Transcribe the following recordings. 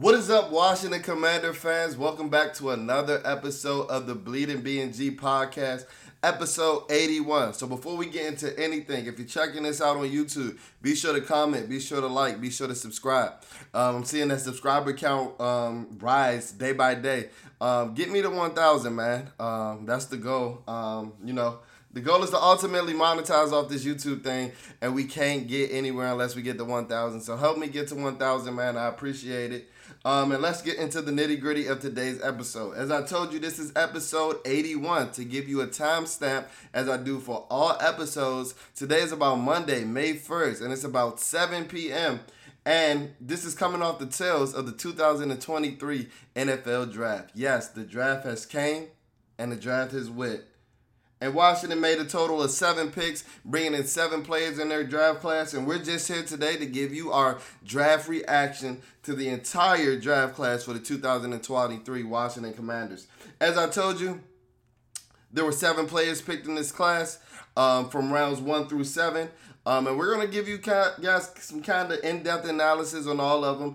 What is up, Washington Commander fans? Welcome back to another episode of the Bleeding BNG podcast, episode 81. So before we get into anything, if you're checking this out on YouTube, be sure to comment, be sure to like, be sure to subscribe. I'm seeing that subscriber count rise day by day. Get me to 1,000, man. That's the goal. The goal is to ultimately monetize off this YouTube thing, and we can't get anywhere unless we get to 1,000. So help me get to 1,000, man. I appreciate it. And let's get into the nitty-gritty of today's episode. As I told you, this is episode 81. To give you a timestamp, as I do for all episodes, today is about Monday, May 1st, and it's about 7 p.m., and this is coming off the tails of the 2023 NFL Draft. Yes, the draft has came, and the draft has went. And Washington made a total of 7 picks, bringing in 7 players in their draft class. And we're just here today to give you our draft reaction to the entire draft class for the 2023 Washington Commanders. As I told you, there were 7 players picked in this class from rounds 1 through 7. And we're going to give you guys some kind of in-depth analysis on all of them,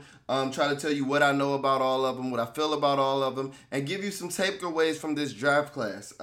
try to tell you what I know about all of them, what I feel about all of them, and give you some takeaways from this draft class.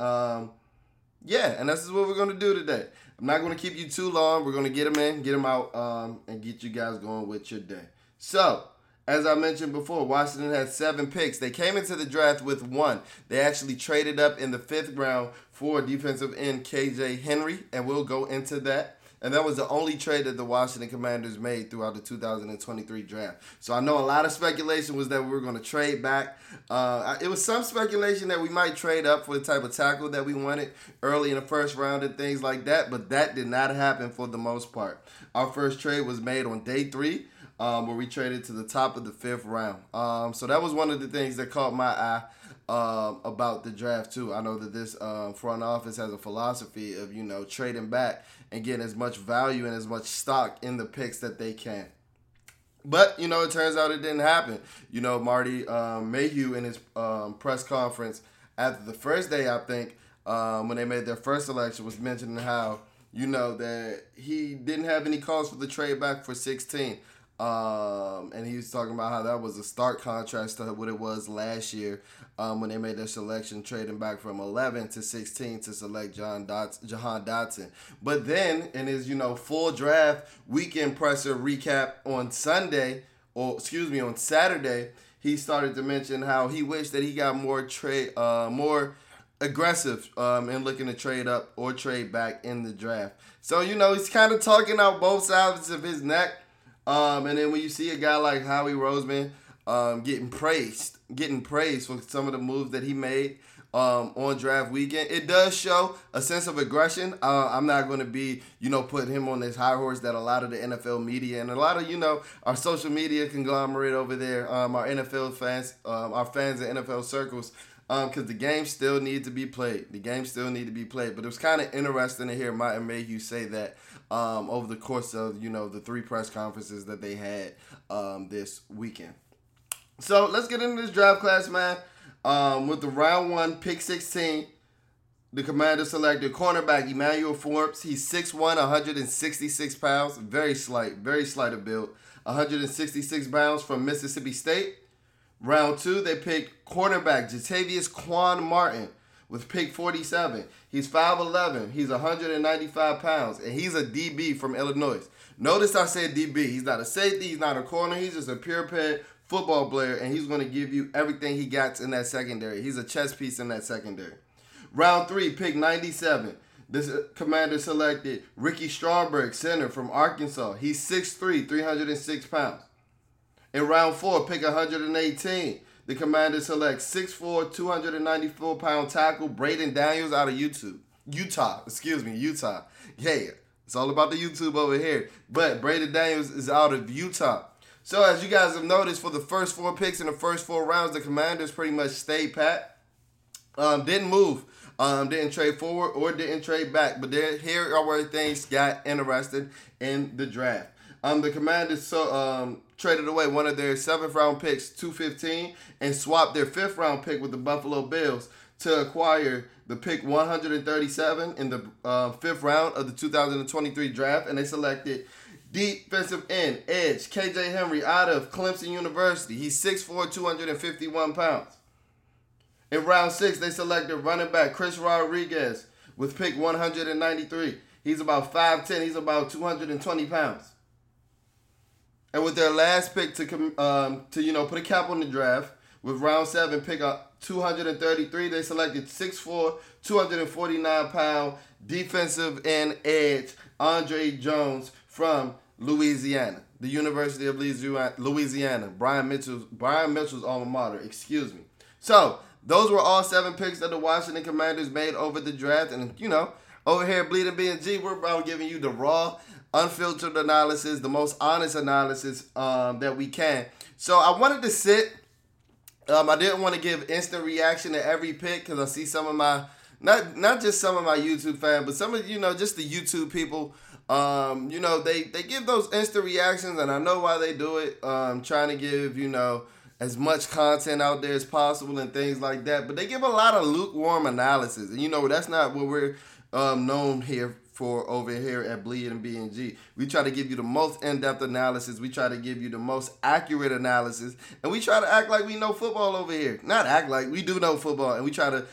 And this is what we're going to do today. I'm not going to keep you too long. We're going to get them in, get them out, and get you guys going with your day. So, as I mentioned before, Washington had 7 picks. They came into the draft with 1. They actually traded up in the 5th round for defensive end KJ Henry, and we'll go into that. And that was the only trade that the Washington Commanders made throughout the 2023 draft. So I know a lot of speculation was that we were going to trade back. It was some speculation that we might trade up for the type of tackle that we wanted early in the first round and things like that. But that did not happen for the most part. Our first trade was made on day 3, where we traded to the top of the 5th round. So that was one of the things that caught my eye about the draft too. I know that this front office has a philosophy of, trading back and getting as much value and as much stock in the picks that they can. But, it turns out it didn't happen. Martin Mayhew in his press conference after the first day, I think, when they made their first selection, was mentioning how, that he didn't have any calls for the trade back for 16. And he was talking about how that was a stark contrast to what it was last year when they made their selection, trading back from 11 to 16 to select Jahan Dotson. But then in his, full draft weekend presser recap on Saturday, he started to mention how he wished that he got more more aggressive in looking to trade up or trade back in the draft. So, he's kind of talking out both sides of his neck. And then when you see a guy like Howie Roseman getting praised for some of the moves that he made on draft weekend, it does show a sense of aggression. I'm not going to be, putting him on this high horse that a lot of the NFL media and a lot of, our social media conglomerate over there, our NFL fans, our fans in NFL circles, because the game still needs to be played. But it was kind of interesting to hear Martin Mayhew say that over the course of, the 3 press conferences that they had this weekend. So let's get into this draft class, man. With the round 1, pick 16, the Commander selected cornerback Emmanuel Forbes. He's 6'1", 166 pounds, very slight of build, 166 pounds from Mississippi State. Round 2, they picked cornerback Jatavius Quan Martin with pick 47. He's 5'11". He's 195 pounds, and he's a DB from Illinois. Notice I said DB. He's not a safety. He's not a corner. He's just a pure-bred football player, and he's going to give you everything he got in that secondary. He's a chess piece in that secondary. Round 3, pick 97. This Commander selected Ricky Stromberg, center from Arkansas. He's 6'3", 306 pounds. In round 4, pick 118, the Commander selects 6'4", 294-pound tackle Braden Daniels out of Utah. Yeah, it's all about the YouTube over here. But Braden Daniels is out of Utah. So as you guys have noticed, for the first 4 picks in the first 4 rounds, the Commanders pretty much stayed pat. Didn't move. Didn't trade forward or didn't trade back. But here are where things got interesting in the draft. The Commanders traded away one of their 7th round picks, 215, and swapped their 5th round pick with the Buffalo Bills to acquire the pick 137 in the 5th round of the 2023 draft, and they selected Defensive end, edge, KJ Henry out of Clemson University. He's 6'4", 251 pounds. In round 6, they selected running back Chris Rodriguez with pick 193. He's about 5'10". He's about 220 pounds. And with their last pick to put a cap on the draft, with round 7 pick 233, they selected 6'4", 249-pound defensive end edge Andre Jones from Louisiana, the University of Louisiana, Brian Mitchell's alma mater, excuse me. So, those were all 7 picks that the Washington Commanders made over the draft. And, over here at Bleeding BNG, we're about giving you the raw, unfiltered analysis, the most honest analysis that we can. So, I wanted to sit. I didn't want to give instant reaction to every pick because I see some of my, not just some of my YouTube fans, but some of, just the YouTube people, they give those instant reactions, and I know why they do it, trying to give, as much content out there as possible and things like that. But they give a lot of lukewarm analysis, and that's not what we're known here for over here at Bleeding BNG. We try to give you the most in-depth analysis. We try to give you the most accurate analysis. And we try to act like we know football over here. Not act like, we do know football. And we try to,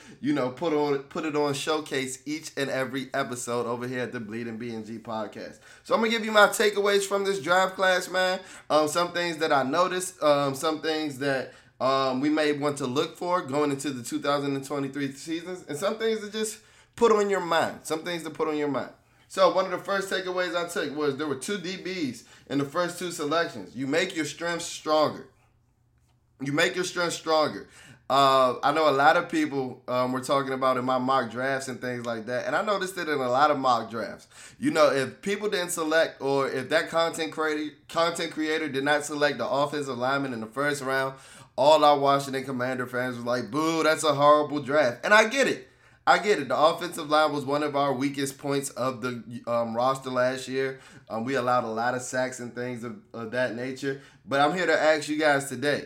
put it on showcase each and every episode over here at the Bleeding BNG podcast. So I'm going to give you my takeaways from this draft class, man. Some things that I noticed. Some things that we may want to look for going into the 2023 seasons. And some things that just put on your mind. Some things to put on your mind. So one of the first takeaways I took was there were 2 DBs in the first 2 selections. You make your strengths stronger. I know a lot of people were talking about in my mock drafts and things like that. And I noticed it in a lot of mock drafts. If people didn't select, or if that content creator did not select the offensive lineman in the first round, all our Washington Commander fans were like, boo, that's a horrible draft. And I get it. The offensive line was one of our weakest points of the roster last year. We allowed a lot of sacks and things of that nature. But I'm here to ask you guys today,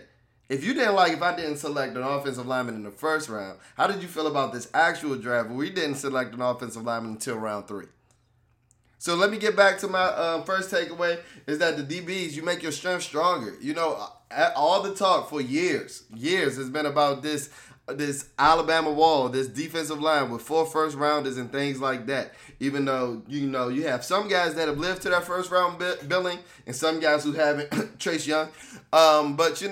if I didn't select an offensive lineman in the first round, how did you feel about this actual draft where we didn't select an offensive lineman until round 3? So let me get back to my first takeaway is that the DBs, you make your strength stronger. All the talk for years has been about this Alabama wall, this defensive line with 4 first rounders and things like that. Even though, you have some guys that have lived to that first round billing and some guys who haven't, Chase Young. But,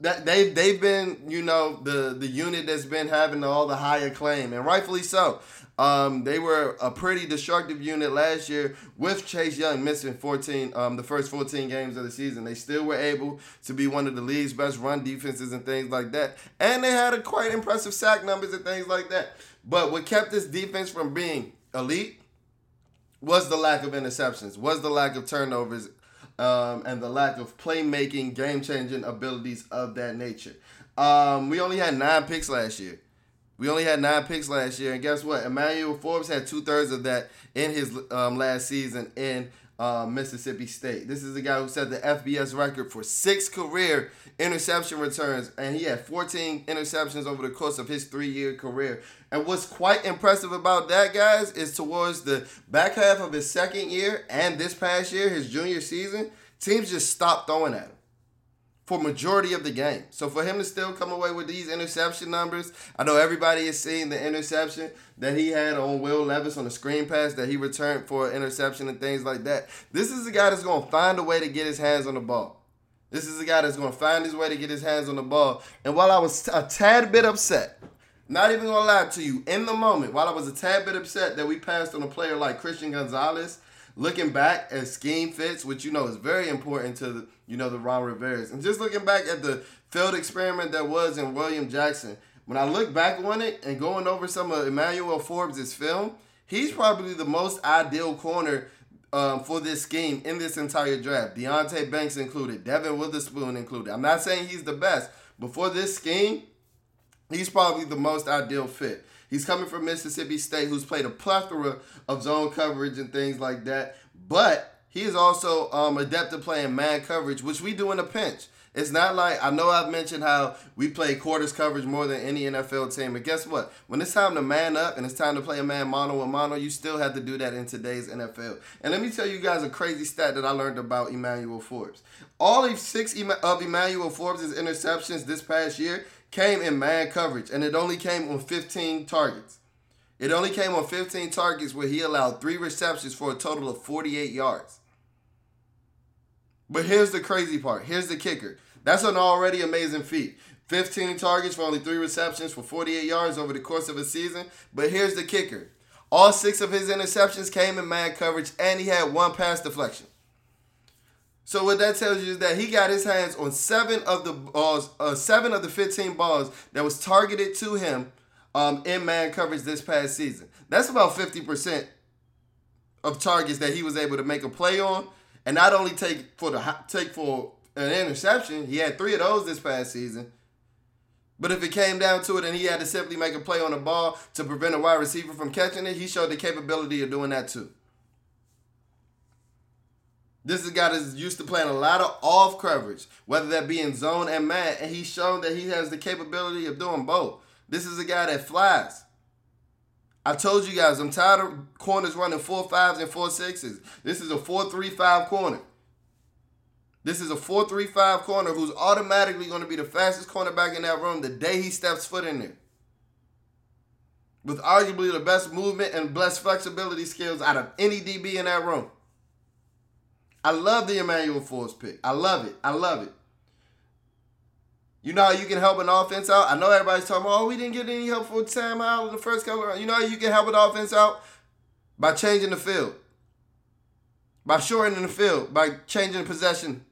that they've been, the unit that's been having all the high acclaim, and rightfully so. They were a pretty destructive unit last year with Chase Young missing the first 14 games of the season. They still were able to be one of the league's best run defenses and things like that. And they had a quite impressive sack numbers and things like that. But what kept this defense from being elite was the lack of interceptions, was the lack of turnovers, and the lack of playmaking, game-changing abilities of that nature. We only had 9 picks last year. And guess what? Emmanuel Forbes had 2/3 of that in his last season in Mississippi State. This is the guy who set the FBS record for 6 career interception returns, and he had 14 interceptions over the course of his 3-year career. And what's quite impressive about that, guys, is towards the back half of his second year and this past year, his junior season, teams just stopped throwing at him for majority of the game. So for him to still come away with these interception numbers, I know everybody has seen the interception that he had on Will Levis on the screen pass that he returned for an interception and things like that. This is a guy that's going to find a way to get his hands on the ball. And while I was a tad bit upset, not even going to lie to you, in the moment, while I was a tad bit upset that we passed on a player like Christian Gonzalez, looking back at scheme fits, which is very important to the the Ron Rivera's, and just looking back at the field experiment that was in William Jackson, when I look back on it and going over some of Emmanuel Forbes' film, he's probably the most ideal corner for this scheme in this entire draft. Deontay Banks included, Devin Witherspoon included. I'm not saying he's the best, but for this scheme, he's probably the most ideal fit. He's coming from Mississippi State, who's played a plethora of zone coverage and things like that. But he is also adept at playing man coverage, which we do in a pinch. It's not like, I know I've mentioned how we play quarters coverage more than any NFL team, but guess what? When it's time to man up and it's time to play a man mono and mono, you still have to do that in today's NFL. And let me tell you guys a crazy stat that I learned about Emmanuel Forbes. All of six of Emmanuel Forbes' interceptions this past year came in man coverage, and it only came on 15 targets. It only came on 15 targets where he allowed 3 receptions for a total of 48 yards. But here's the crazy part. Here's the kicker. That's an already amazing feat. 15 targets for only 3 receptions for 48 yards over the course of a season. But here's the kicker. All 6 of his interceptions came in man coverage, and he had 1 pass deflection. So what that tells you is that he got his hands on 7 of the 15 balls that was targeted to him in man coverage this past season. That's about 50% of targets that he was able to make a play on, and not only take for an interception. He had 3 of those this past season. But if it came down to it and he had to simply make a play on the ball to prevent a wide receiver from catching it, he showed the capability of doing that too. This is a guy that's used to playing a lot of off coverage, whether that be in zone and man, and he's shown that he has the capability of doing both. This is a guy that flies. I told you guys, I'm tired of corners running 4.5s and 4.6s. This is a 4.35 corner. This is a 4.35 corner who's automatically going to be the fastest cornerback in that room the day he steps foot in there. With arguably the best movement and best flexibility skills out of any DB in that room. I love the Emmanuel Forbes pick. I love it. You know how you can help an offense out? I know everybody's talking about, we didn't get any help for Sam Howell in the first couple of rounds. You know how you can help an offense out? By changing the field. By shortening the field. By changing possession.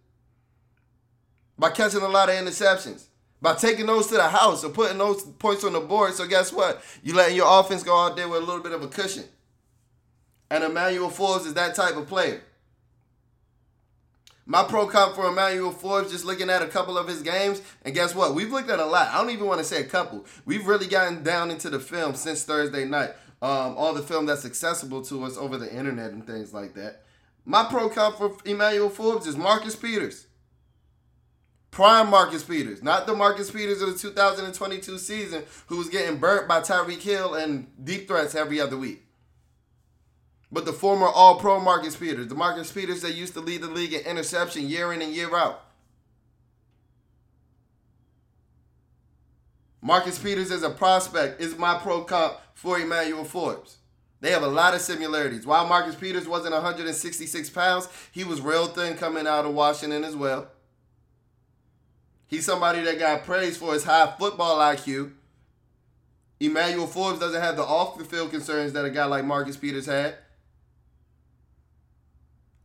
By catching a lot of interceptions. By taking those to the house or putting those points on the board. So guess what? You're letting your offense go out there with a little bit of a cushion. And Emmanuel Forbes is that type of player. My pro comp for Emmanuel Forbes, just looking at a couple of his games, and guess what? We've looked at a lot. I don't even want to say a couple. We've really gotten down into the film since Thursday night. All the film that's accessible to us over the internet and things like that. My pro comp for Emmanuel Forbes is Marcus Peters. Prime Marcus Peters. Not the Marcus Peters of the 2022 season who was getting burnt by Tyreek Hill and deep threats every other week. But the former All-Pro Marcus Peters, the Marcus Peters that used to lead the league in interception year in and year out. Marcus Peters as a prospect is my pro comp for Emmanuel Forbes. They have a lot of similarities. While Marcus Peters wasn't 166 pounds, he was real thin coming out of Washington as well. He's somebody that got praised for his high football IQ. Emmanuel Forbes doesn't have the off-the-field concerns that a guy like Marcus Peters had.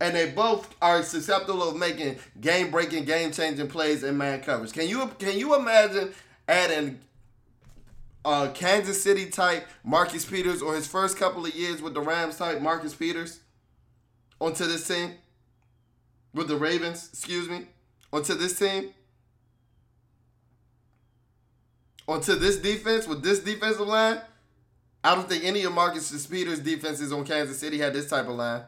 And they both are susceptible of making game-breaking, game-changing plays in man coverage. Can you imagine adding a Kansas City-type Marcus Peters or his first couple of years with the Rams-type Marcus Peters onto this team? With the Ravens, onto this team? Onto this defense, with this defensive line? I don't think any of Marcus Peters' defenses on Kansas City had this type of line.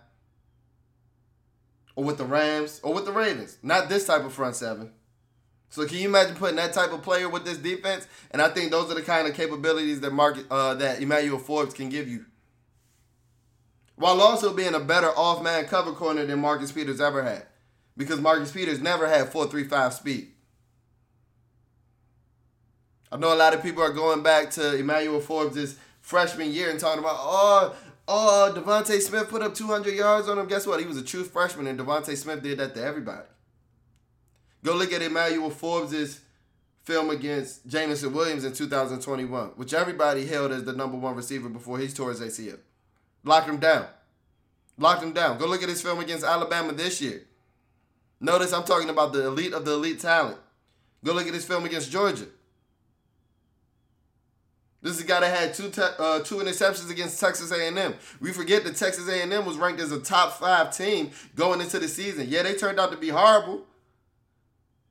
Or with the Rams, or with the Ravens. Not this type of front seven. So can you imagine putting that type of player with this defense? And I think those are the kind of capabilities that that Emmanuel Forbes can give you. While also being a better off-man cover corner than Marcus Peters ever had. Because Marcus Peters never had 4.35 speed. I know a lot of people are going back to Emmanuel Forbes' freshman year and talking about, oh, Devontae Smith put up 200 yards on him. Guess what? He was a true freshman, and Devontae Smith did that to everybody. Go look at Emmanuel Forbes' film against Jamison Williams in 2021, which everybody held as the number one receiver before he tore his ACL. Locked him down. Go look at his film against Alabama this year. Notice I'm talking about the elite of the elite talent. Go look at his film against Georgia. This is a guy that had two interceptions against Texas A&M. We forget that Texas A&M was ranked as a top 5 team going into the season. Yeah, they turned out to be horrible.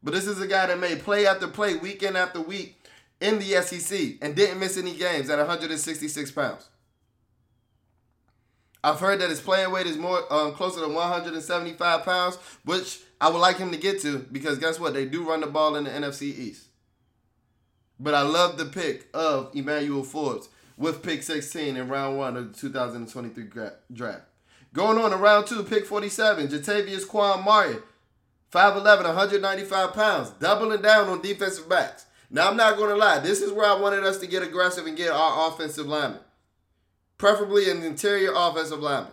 But this is a guy that made play after play, weekend after week in the SEC and didn't miss any games at 166 pounds. I've heard that his playing weight is more closer to 175 pounds, which I would like him to get to because guess what? They do run the ball in the NFC East. But I love the pick of Emmanuel Forbes with pick 16 in round one of the 2023 draft. Going on to round two, pick 47, Jatavius Quan Martin, 5'11", 195 pounds, doubling down on defensive backs. Now, I'm not going to lie. This is where I wanted us to get aggressive and get our offensive linemen, preferably an interior offensive lineman.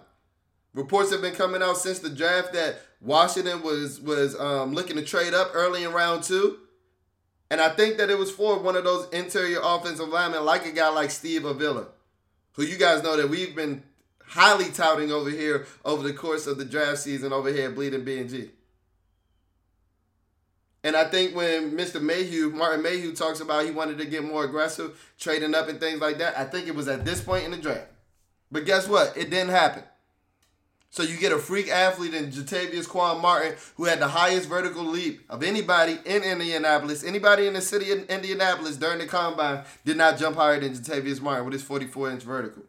Reports have been coming out since the draft that Washington was looking to trade up early in round two. And I think that it was for one of those interior offensive linemen like a guy like Steve Avila, who you guys know that we've been highly touting over here over the course of the draft season over here at Bleeding BNG. And I think when Mr. Mayhew, Martin Mayhew, talks about he wanted to get more aggressive, trading up and things like that, I think it was at this point in the draft. But guess what? It didn't happen. So you get a freak athlete in Jatavius Quan Martin, who had the highest vertical leap of anybody in Indianapolis. Anybody in the city of Indianapolis during the combine did not jump higher than Jatavius Martin with his 44-inch vertical.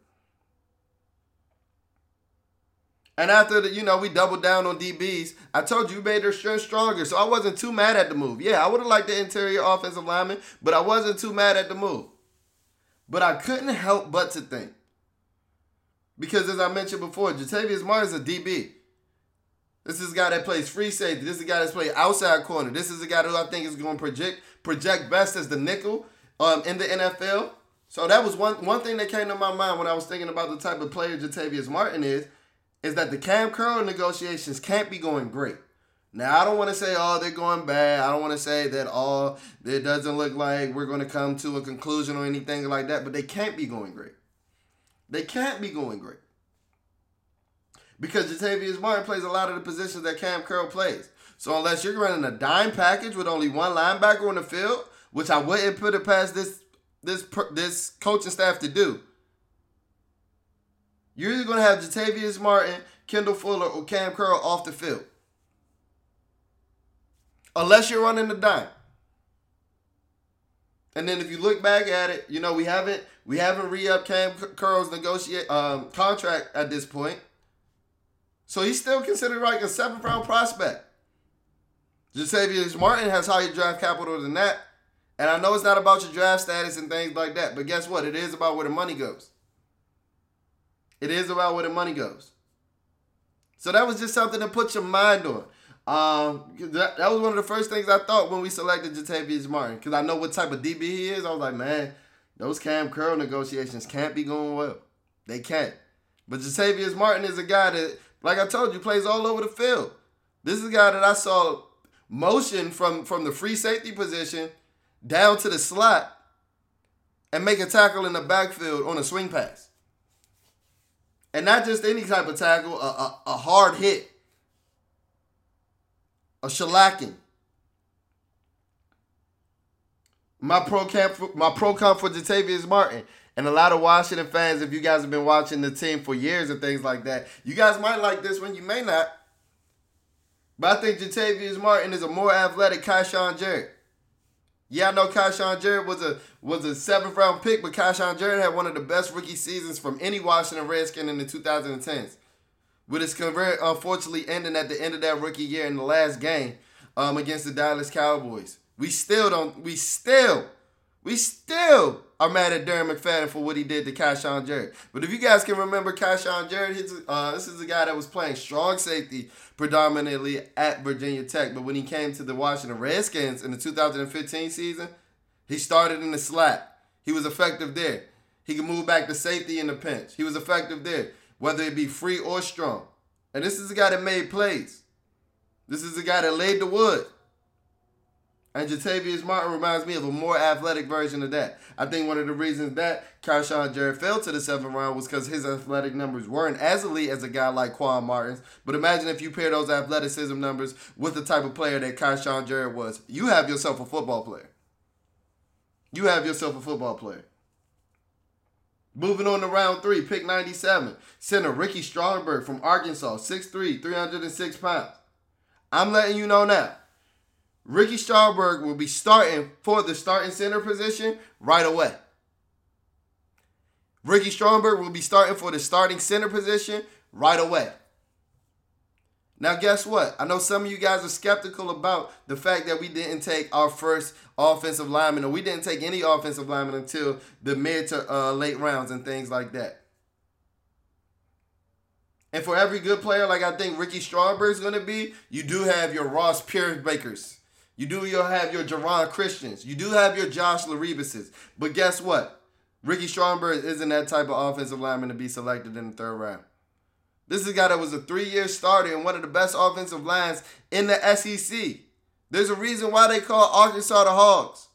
And after the, we doubled down on DBs, I told you made their strength stronger, so I wasn't too mad at the move. Yeah, I would have liked the interior offensive lineman, but I wasn't too mad at the move. But I couldn't help but to think, because as I mentioned before, Jatavius Martin's a DB. This is a guy that plays free safety. This is a guy that's played outside corner. This is a guy who I think is going to project best as the nickel in the NFL. So that was one thing that came to my mind when I was thinking about the type of player Jatavius Martin is that the Cam Curl negotiations can't be going great. Now, I don't want to say, they're going bad. I don't want to say that, it doesn't look like we're going to come to a conclusion or anything like that, but they can't be going great. They can't be going great. Because Jatavius Martin plays a lot of the positions that Cam Curl plays. So unless you're running a dime package with only one linebacker on the field, which I wouldn't put it past this coaching staff to do, you're either going to have Jatavius Martin, Kendall Fuller, or Cam Curl off the field. Unless you're running the dime. And then if you look back at it, we haven't re-upped Cam Curl's contract at this point. So he's still considered like a 7th-round prospect. Jatavius Martin has higher draft capital than that. And I know it's not about your draft status and things like that, but guess what? It is about where the money goes. It is about where the money goes. So that was just something to put your mind on. That was one of the first things I thought when we selected Jatavius Martin, because I know what type of DB he is. I was like, man, those Cam Curl negotiations can't be going well. They can't. But Jatavius Martin is a guy that, like I told you, plays all over the field. This is a guy that I saw motion from the free safety position down to the slot and make a tackle in the backfield on a swing pass. And not just any type of tackle, a hard hit, a shellacking. My pro camp for Jatavius Martin, and a lot of Washington fans, if you guys have been watching the team for years and things like that, you guys might like this one, you may not. But I think Jatavius Martin is a more athletic Kayshon Jarrett. Yeah, I know Kayshon Jarrett was a 7th-round pick, but Kayshon Jarrett had one of the best rookie seasons from any Washington Redskin in the 2010s. With his career unfortunately ending at the end of that rookie year in the last game against the Dallas Cowboys. We still are mad at Darren McFadden for what he did to Kayshon Jarrett. But if you guys can remember Kayshon Jarrett, this is a guy that was playing strong safety predominantly at Virginia Tech. But when he came to the Washington Redskins in the 2015 season, he started in the slot. He was effective there. He could move back to safety in the pinch. He was effective there, whether it be free or strong. And this is a guy that made plays. This is a guy that laid the wood. And Jatavius Martin reminds me of a more athletic version of that. I think one of the reasons that Kayshon Jarrett fell to the 7th round was because his athletic numbers weren't as elite as a guy like Quan Martin's. But imagine if you pair those athleticism numbers with the type of player that Kayshon Jarrett was. You have yourself a football player. Moving on to round 3, pick 97. Center Ricky Stromberg from Arkansas, 6'3", 306 pounds. I'm letting you know now. Ricky Stromberg will be starting for the starting center position right away. Ricky Stromberg will be starting for the starting center position right away. Now, guess what? I know some of you guys are skeptical about the fact that we didn't take our first offensive lineman, or we didn't take any offensive lineman until the mid to late rounds and things like that. And for every good player, like I think Ricky Stromberg is going to be, you do have your Ross Pierce-Bakers. You do have your Jerron Christians. You do have your Josh Larebises. But guess what? Ricky Stromberg isn't that type of offensive lineman to be selected in the third round. This is a guy that was a 3-year starter and one of the best offensive lines in the SEC. There's a reason why they call Arkansas the Hogs.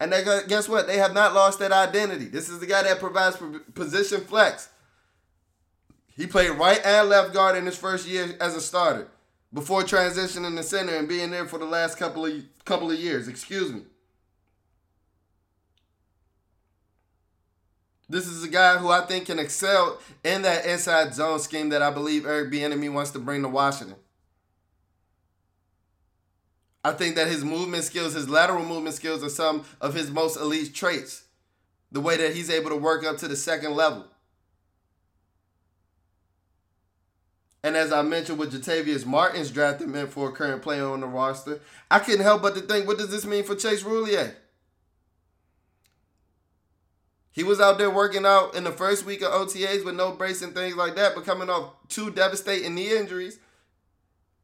And they, guess what? They have not lost that identity. This is the guy that provides position flex. He played right and left guard in his first year as a starter before transitioning to center and being there for the last couple of years. This is a guy who I think can excel in that inside zone scheme that I believe Eric Bieniemy wants to bring to Washington. I think that his movement skills, his lateral movement skills, are some of his most elite traits. The way that he's able to work up to the second level. And as I mentioned with Jatavius Martin's draft that meant for a current player on the roster, I couldn't help but to think, what does this mean for Chase Roulier? He was out there working out in the first week of OTAs with no brace and things like that, but coming off 2 devastating knee injuries.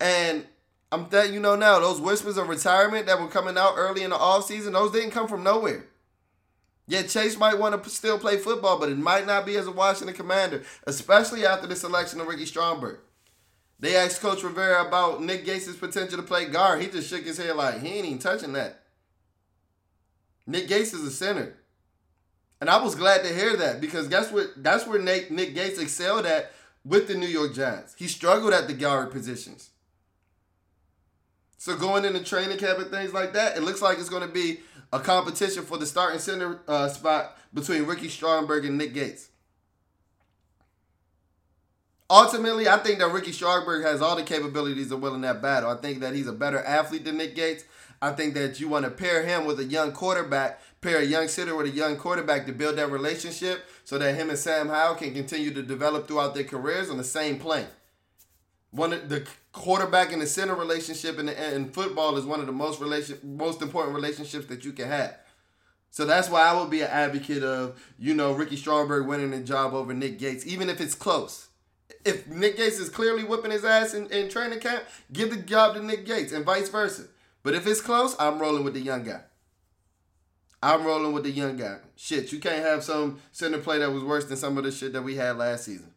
And I'm letting you know now, those whispers of retirement that were coming out early in the offseason, those didn't come from nowhere. Yeah, Chase might want to still play football, but it might not be as a Washington Commander, especially after the selection of Ricky Stromberg. They asked Coach Rivera about Nick Gates' potential to play guard. He just shook his head like, he ain't even touching that. Nick Gates is a center. And I was glad to hear that, because guess what? That's where Nick Gates excelled at with the New York Giants. He struggled at the guard positions. So going into training camp and things like that, it looks like it's going to be a competition for the starting center spot between Ricky Stromberg and Nick Gates. Ultimately, I think that Ricky Stromberg has all the capabilities of winning that battle. I think that he's a better athlete than Nick Gates. I think that you want to pair him with a young quarterback, pair a young center with a young quarterback to build that relationship so that him and Sam Howell can continue to develop throughout their careers on the same plane. The quarterback and the center relationship in football is one of the most important relationships that you can have. So that's why I would be an advocate of, Ricky Stromberg winning the job over Nick Gates, even if it's close. If Nick Gates is clearly whipping his ass in training camp, give the job to Nick Gates and vice versa. But if it's close, I'm rolling with the young guy. Shit, you can't have some center play that was worse than some of the shit that we had last season.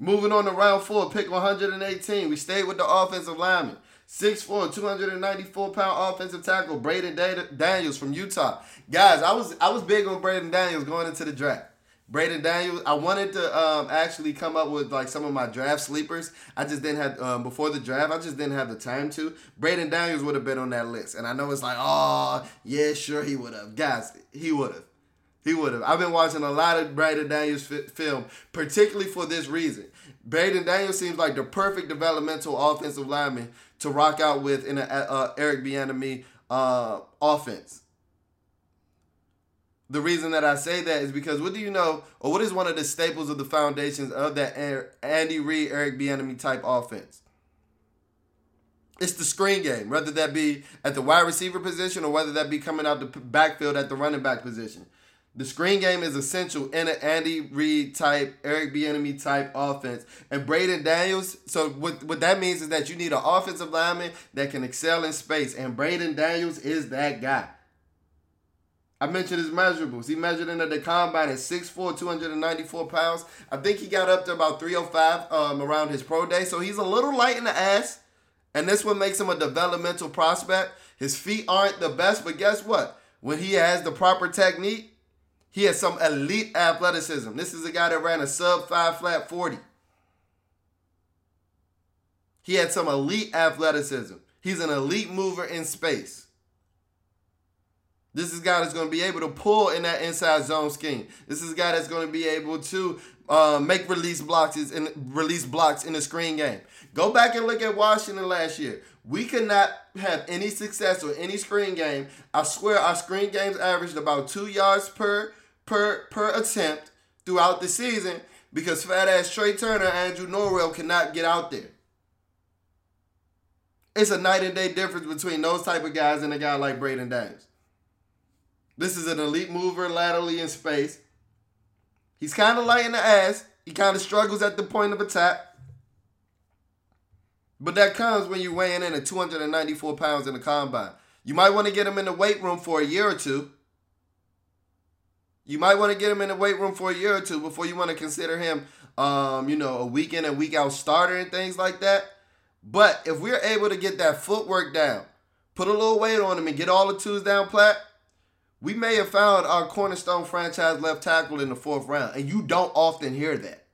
Moving on to round 4, pick 118. We stayed with the offensive lineman. 6'4", 294-pound offensive tackle, Braden Daniels from Utah. Guys, I was big on Braden Daniels going into the draft. Braden Daniels, I wanted to actually come up with like some of my draft sleepers. I just didn't have, before the draft, I just didn't have the time to. Braden Daniels would have been on that list. And I know it's like, oh, yeah, sure, he would have. Guys, he would have. I've been watching a lot of Braden Daniels film, particularly for this reason. Braden Daniels seems like the perfect developmental offensive lineman to rock out with in an Eric Bieniemy offense. The reason that I say that is because what is one of the staples of the foundations of that Andy Reid, Eric Bieniemy type offense? It's the screen game, whether that be at the wide receiver position or whether that be coming out the backfield at the running back position. The screen game is essential in an Andy Reid type, Eric Bieniemy type offense. And Braden Daniels, so what that means is that you need an offensive lineman that can excel in space, and Braden Daniels is that guy. I mentioned his measurables. He measured in at the combine at 6'4", 294 pounds. I think he got up to about 305 around his pro day. So he's a little light in the ass, and this one makes him a developmental prospect. His feet aren't the best, but guess what? When he has the proper technique, he has some elite athleticism. This is a guy that ran a sub-5 flat 40. He had some elite athleticism. He's an elite mover in space. This is a guy that's going to be able to pull in that inside zone scheme. This is a guy that's going to be able to make release blocks in the screen game. Go back and look at Washington last year. We could not have any success with any screen game. I swear our screen games averaged about 2 yards per attempt throughout the season because fat-ass Trey Turner and Andrew Norwell cannot get out there. It's a night and day difference between those type of guys and a guy like Braden Daniels. This is an elite mover laterally in space. He's kind of light in the ass. He kind of struggles at the point of attack. But that comes when you're weighing in at 294 pounds in the combine. You might want to get him in the weight room for a year or two. Before you want to consider him, a week in and week out starter and things like that. But if we're able to get that footwork down, put a little weight on him and get all the twos down plat, we may have found our cornerstone franchise left tackle in the fourth round. And you don't often hear that.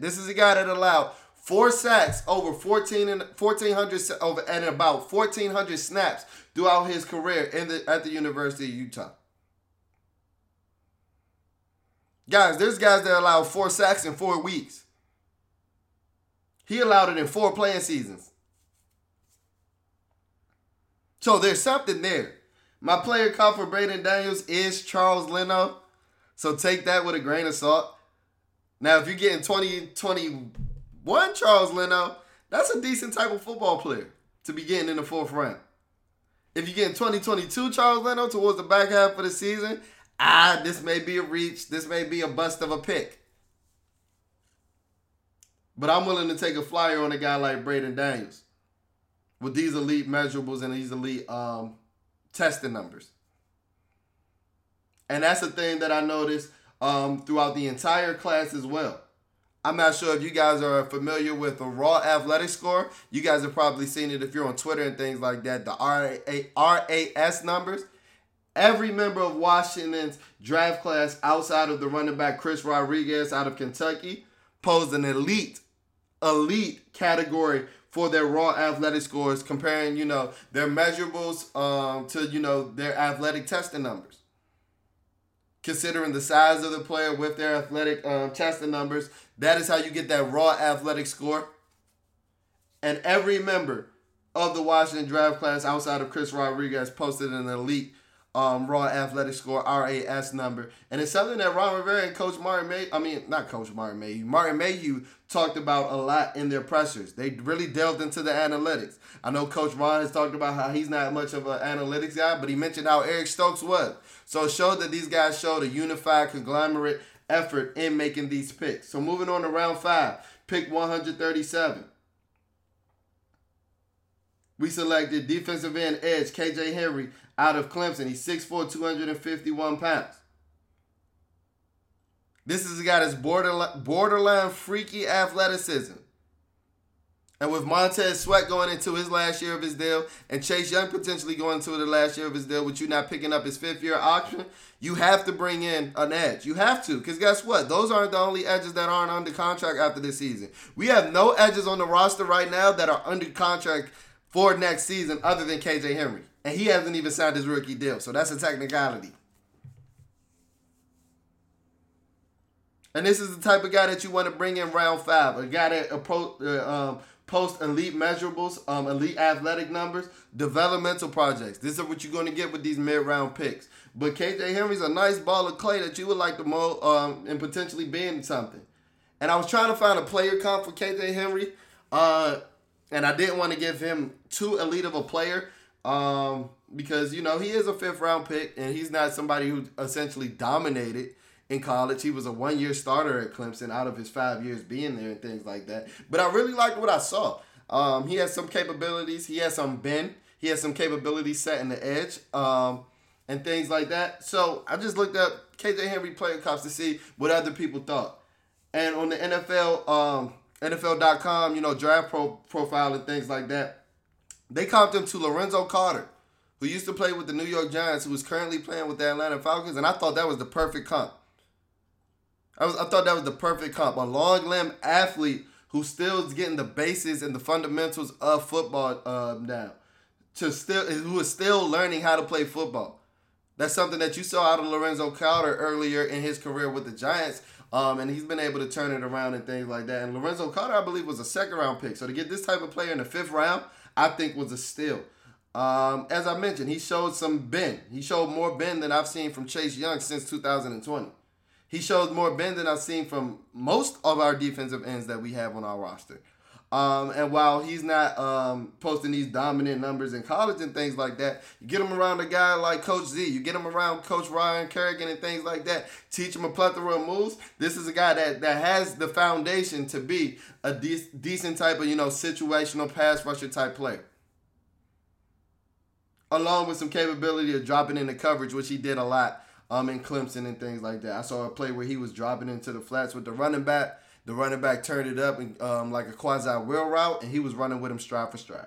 This is a guy that allowed 4 sacks over 1,400 snaps throughout his career at the University of Utah. Guys, there's guys that allow 4 sacks in 4 weeks. He allowed it in 4 playing seasons. So there's something there. My player call for Braden Daniels is Charles Leno. So take that with a grain of salt. Now, if you're getting 2021 Charles Leno, that's a decent type of football player to be getting in the fourth round. If you're getting 2022 Charles Leno towards the back half of the season, this may be a reach. This may be a bust of a pick. But I'm willing to take a flyer on a guy like Braden Daniels with these elite measurables and these elite testing numbers. And that's the thing that I noticed throughout the entire class as well. I'm not sure if you guys are familiar with the raw athletic score. You guys have probably seen it if you're on Twitter and things like that, the RAS numbers. Every member of Washington's draft class outside of the running back Chris Rodriguez out of Kentucky posed an elite category for their raw athletic scores, comparing, their measurables to, their athletic testing numbers. Considering the size of the player with their athletic testing numbers, that is how you get that raw athletic score. And every member of the Washington draft class outside of Chris Rodriguez posted an elite raw athletic score, RAS number. And it's something that Ron Rivera and Martin Mayhew talked about a lot in their pressers. They really delved into the analytics. I know Coach Ron has talked about how he's not much of an analytics guy, but he mentioned how Eric Stokes was. So it showed that these guys showed a unified conglomerate effort in making these picks. So moving on to round 5, pick 137. We selected defensive end edge KJ Henry out of Clemson. He's 6'4", 251 pounds. This is a guy that's borderline freaky athleticism. And with Montez Sweat going into his last year of his deal and Chase Young potentially going into the last year of his deal with you not picking up his 5th-year option, you have to bring in an edge. You have to, because guess what? Those aren't the only edges that aren't under contract after this season. We have no edges on the roster right now that are under contract for next season other than KJ Henry. And he hasn't even signed his rookie deal, so that's a technicality. And this is the type of guy that you want to bring in round 5, a guy that post elite measurables, elite athletic numbers, developmental projects. This is what you're going to get with these mid-round picks. But KJ Henry's a nice ball of clay that you would like to mold and potentially be in something. And I was trying to find a player comp for KJ Henry, and I didn't want to give him too elite of a player because, he is a 5th-round pick, and he's not somebody who essentially dominated in college. He was a 1-year starter at Clemson out of his 5 years being there and things like that. But I really liked what I saw. He has some capabilities. He has some bend. He has some capabilities set in the edge and things like that. So I just looked up KJ Henry player comps to see what other people thought. And on the NFL, NFL.com, draft profile and things like that, they comped him to Lorenzo Carter, who used to play with the New York Giants, who is currently playing with the Atlanta Falcons. And I thought that was the perfect comp. I thought that was the perfect comp. A long-limbed athlete who still is getting the bases and the fundamentals of football now. Who is still learning how to play football. That's something that you saw out of Lorenzo Carter earlier in his career with the Giants, and he's been able to turn it around and things like that. And Lorenzo Carter, I believe, was a second-round pick. So to get this type of player in the fifth round, I think was a steal. As I mentioned, he showed some bend. He showed more bend than I've seen from Chase Young since 2020. He showed more bend than I've seen from most of our defensive ends that we have on our roster. And while he's not posting these dominant numbers in college and things like that, you get him around a guy like Coach Z, you get him around Coach Ryan Kerrigan and things like that, teach him a plethora of moves. This is a guy that has the foundation to be a decent type of, situational pass rusher type player. Along with some capability of dropping into coverage, which he did a lot in Clemson and things like that. I saw a play where he was dropping into the flats with the running back. The running back turned it up and, like a quasi-wheel route, and he was running with him stride for stride.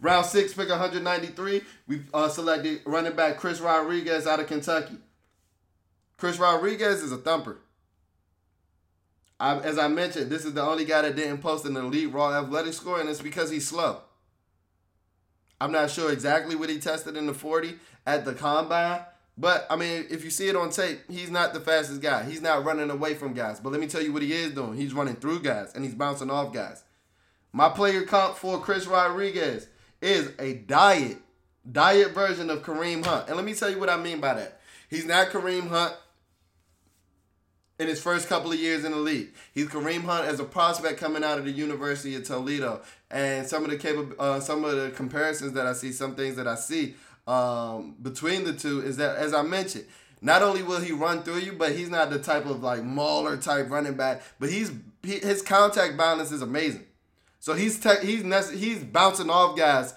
Round 6, pick 193, we selected running back Chris Rodriguez out of Kentucky. Chris Rodriguez is a thumper. As I mentioned, this is the only guy that didn't post an elite raw athletic score, and it's because he's slow. I'm not sure exactly what he tested in the 40 at the combine. But, if you see it on tape, he's not the fastest guy. He's not running away from guys. But let me tell you what he is doing. He's running through guys, and he's bouncing off guys. My player comp for Chris Rodriguez is a diet version of Kareem Hunt. And let me tell you what I mean by that. He's not Kareem Hunt in his first couple of years in the league. He's Kareem Hunt as a prospect coming out of the University of Toledo. And some of the comparisons that I see, some things that I see, between the two is that, as I mentioned, not only will he run through you, but he's not the type of mauler type running back, but his contact balance is amazing. So he's bouncing off guys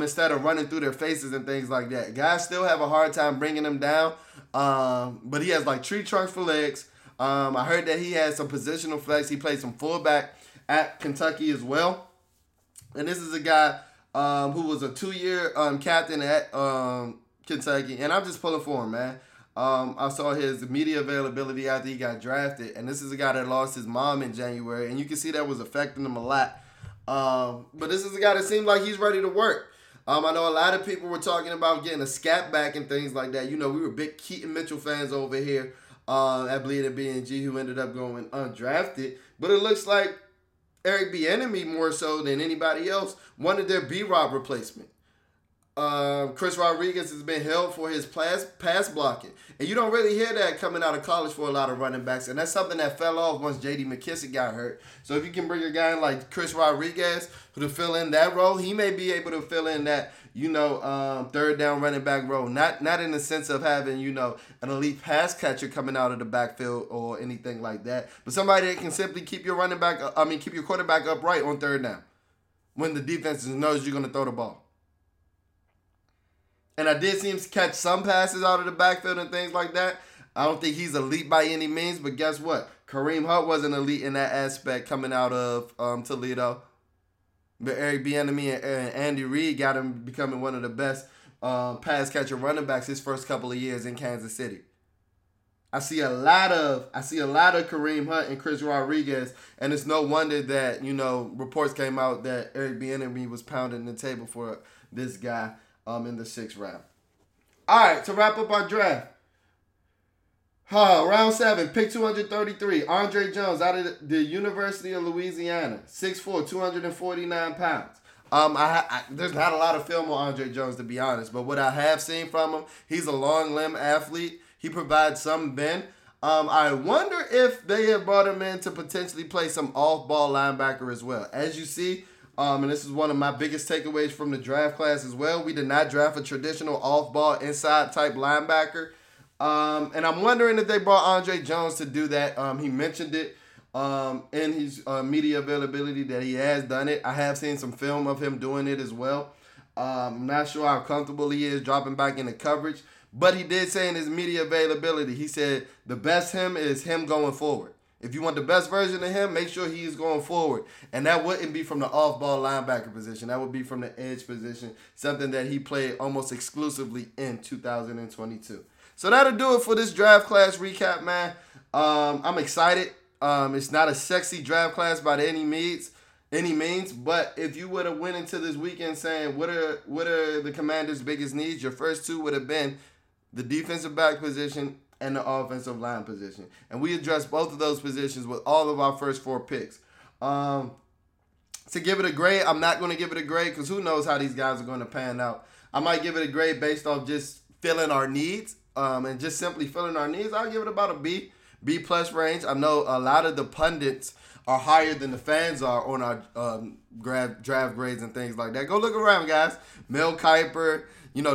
instead of running through their faces and things like that. Guys still have a hard time bringing him down, but he has tree trunks for legs. I heard that he has some positional flex. He played some fullback at Kentucky as well. And this is a guy who was a 2-year captain at Kentucky. And I'm just pulling for him, man. I saw his media availability after he got drafted. And this is a guy that lost his mom in January. And you can see that was affecting him a lot. But this is a guy that seemed like he's ready to work. I know a lot of people were talking about getting a scat back and things like that. We were big Keaton Mitchell fans over here at Bleeding BNG who ended up going undrafted. But it looks like Eric Bieniemy, more so than anybody else, wanted their B-Rob replacement. Chris Rodriguez has been held for his pass blocking. And you don't really hear that coming out of college for a lot of running backs. And that's something that fell off once J.D. McKissic got hurt. So if you can bring a guy like Chris Rodriguez to fill in that role, he may be able to fill in that, third down running back role. Not in the sense of having, an elite pass catcher coming out of the backfield or anything like that, but somebody that can simply keep your quarterback upright on third down when the defense knows you're going to throw the ball. And I did see him catch some passes out of the backfield and things like that. I don't think he's elite by any means, but guess what? Kareem Hunt wasn't elite in that aspect coming out of Toledo. But Eric Bieniemy and Andy Reid got him becoming one of the best pass catcher running backs his first couple of years in Kansas City. I see a lot of Kareem Hunt and Chris Rodriguez, and it's no wonder that reports came out that Eric Bieniemy was pounding the table for this guy in the 6th round. All right, to wrap up our draft. Round 7, pick 233, Andre Jones out of the University of Louisiana, 6'4", 249 pounds. There's not a lot of film on Andre Jones, to be honest, but what I have seen from him, he's a long limb athlete. He provides some bend. I wonder if they have brought him in to potentially play some off-ball linebacker as well. As you see, and this is one of my biggest takeaways from the draft class as well, we did not draft a traditional off-ball inside type linebacker. And I'm wondering if they brought Andre Jones to do that. He mentioned it in his media availability that he has done it. I have seen some film of him doing it as well. I'm not sure how comfortable he is dropping back into coverage. But he did say in his media availability, he said the best him is him going forward. If you want the best version of him, make sure he is going forward. And that wouldn't be from the off-ball linebacker position. That would be from the edge position, something that he played almost exclusively in 2022. So that'll do it for this draft class recap, man. I'm excited. It's not a sexy draft class by any means, but if you would have went into this weekend saying, what are the Commanders' biggest needs, your first two would have been the defensive back position, and the offensive line position. And we addressed both of those positions with all of our first four picks. To give it a grade, I'm not going to give it a grade because who knows how these guys are going to pan out. I might give it a grade based off just filling our needs, and just simply filling our needs. I'll give it about a B, B-plus range. I know a lot of the pundits are higher than the fans are on our draft grades and things like that. Go look around, guys. Mel Kiper,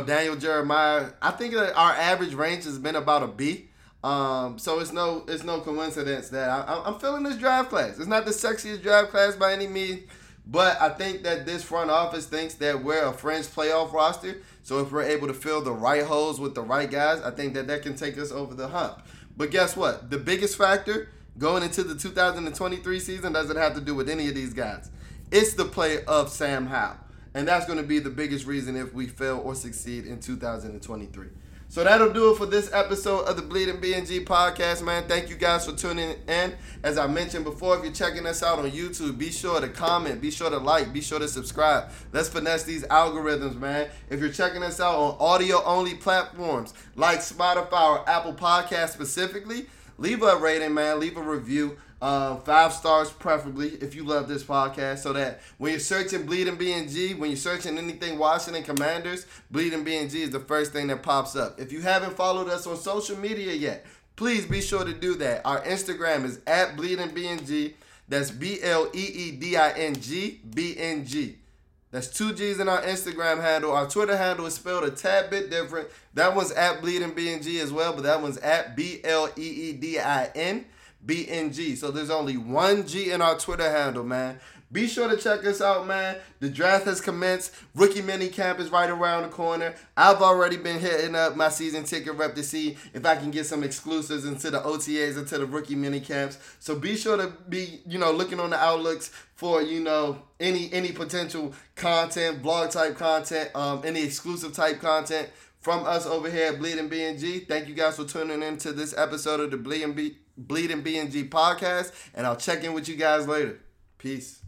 Daniel Jeremiah. I think that our average range has been about a B. So it's no coincidence that I'm feeling this draft class. It's not the sexiest draft class by any means, but I think that this front office thinks that we're a fringe playoff roster. So if we're able to fill the right holes with the right guys, I think that that can take us over the hump. But guess what? The biggest factor going into the 2023 season doesn't have to do with any of these guys. It's the play of Sam Howell. And that's going to be the biggest reason if we fail or succeed in 2023. So that'll do it for this episode of the Bleeding BNG podcast, man. Thank you guys for tuning in. As I mentioned before, if you're checking us out on YouTube, be sure to comment, be sure to like, be sure to subscribe. Let's finesse these algorithms, man. If you're checking us out on audio-only platforms like Spotify or Apple Podcasts specifically, leave a rating, man. Leave a review. 5 stars preferably if you love this podcast, so that when you're searching Bleeding BNG, when you're searching anything Washington Commanders, Bleeding BNG is the first thing that pops up. If you haven't followed us on social media yet, please be sure to do that. Our Instagram is @BleedingBNG. That's BLEEDINGBNG. That's 2 G's in our Instagram handle. Our Twitter handle is spelled a tad bit different. That one's @BleedingBNG as well, but that one's @BLEEDINBNG. So there's only 1 G in our Twitter handle, man. Be sure to check us out, man. The draft has commenced. Rookie mini camp is right around the corner. I've already been hitting up my season ticket rep to see if I can get some exclusives into the OTAs, into the rookie mini camps. So be sure to be, looking on the outlooks for, any potential content, blog type content, any exclusive type content from us over here at Bleeding BNG. Thank you guys for tuning in to this episode of the Bleeding BNG podcast, and I'll check in with you guys later. Peace.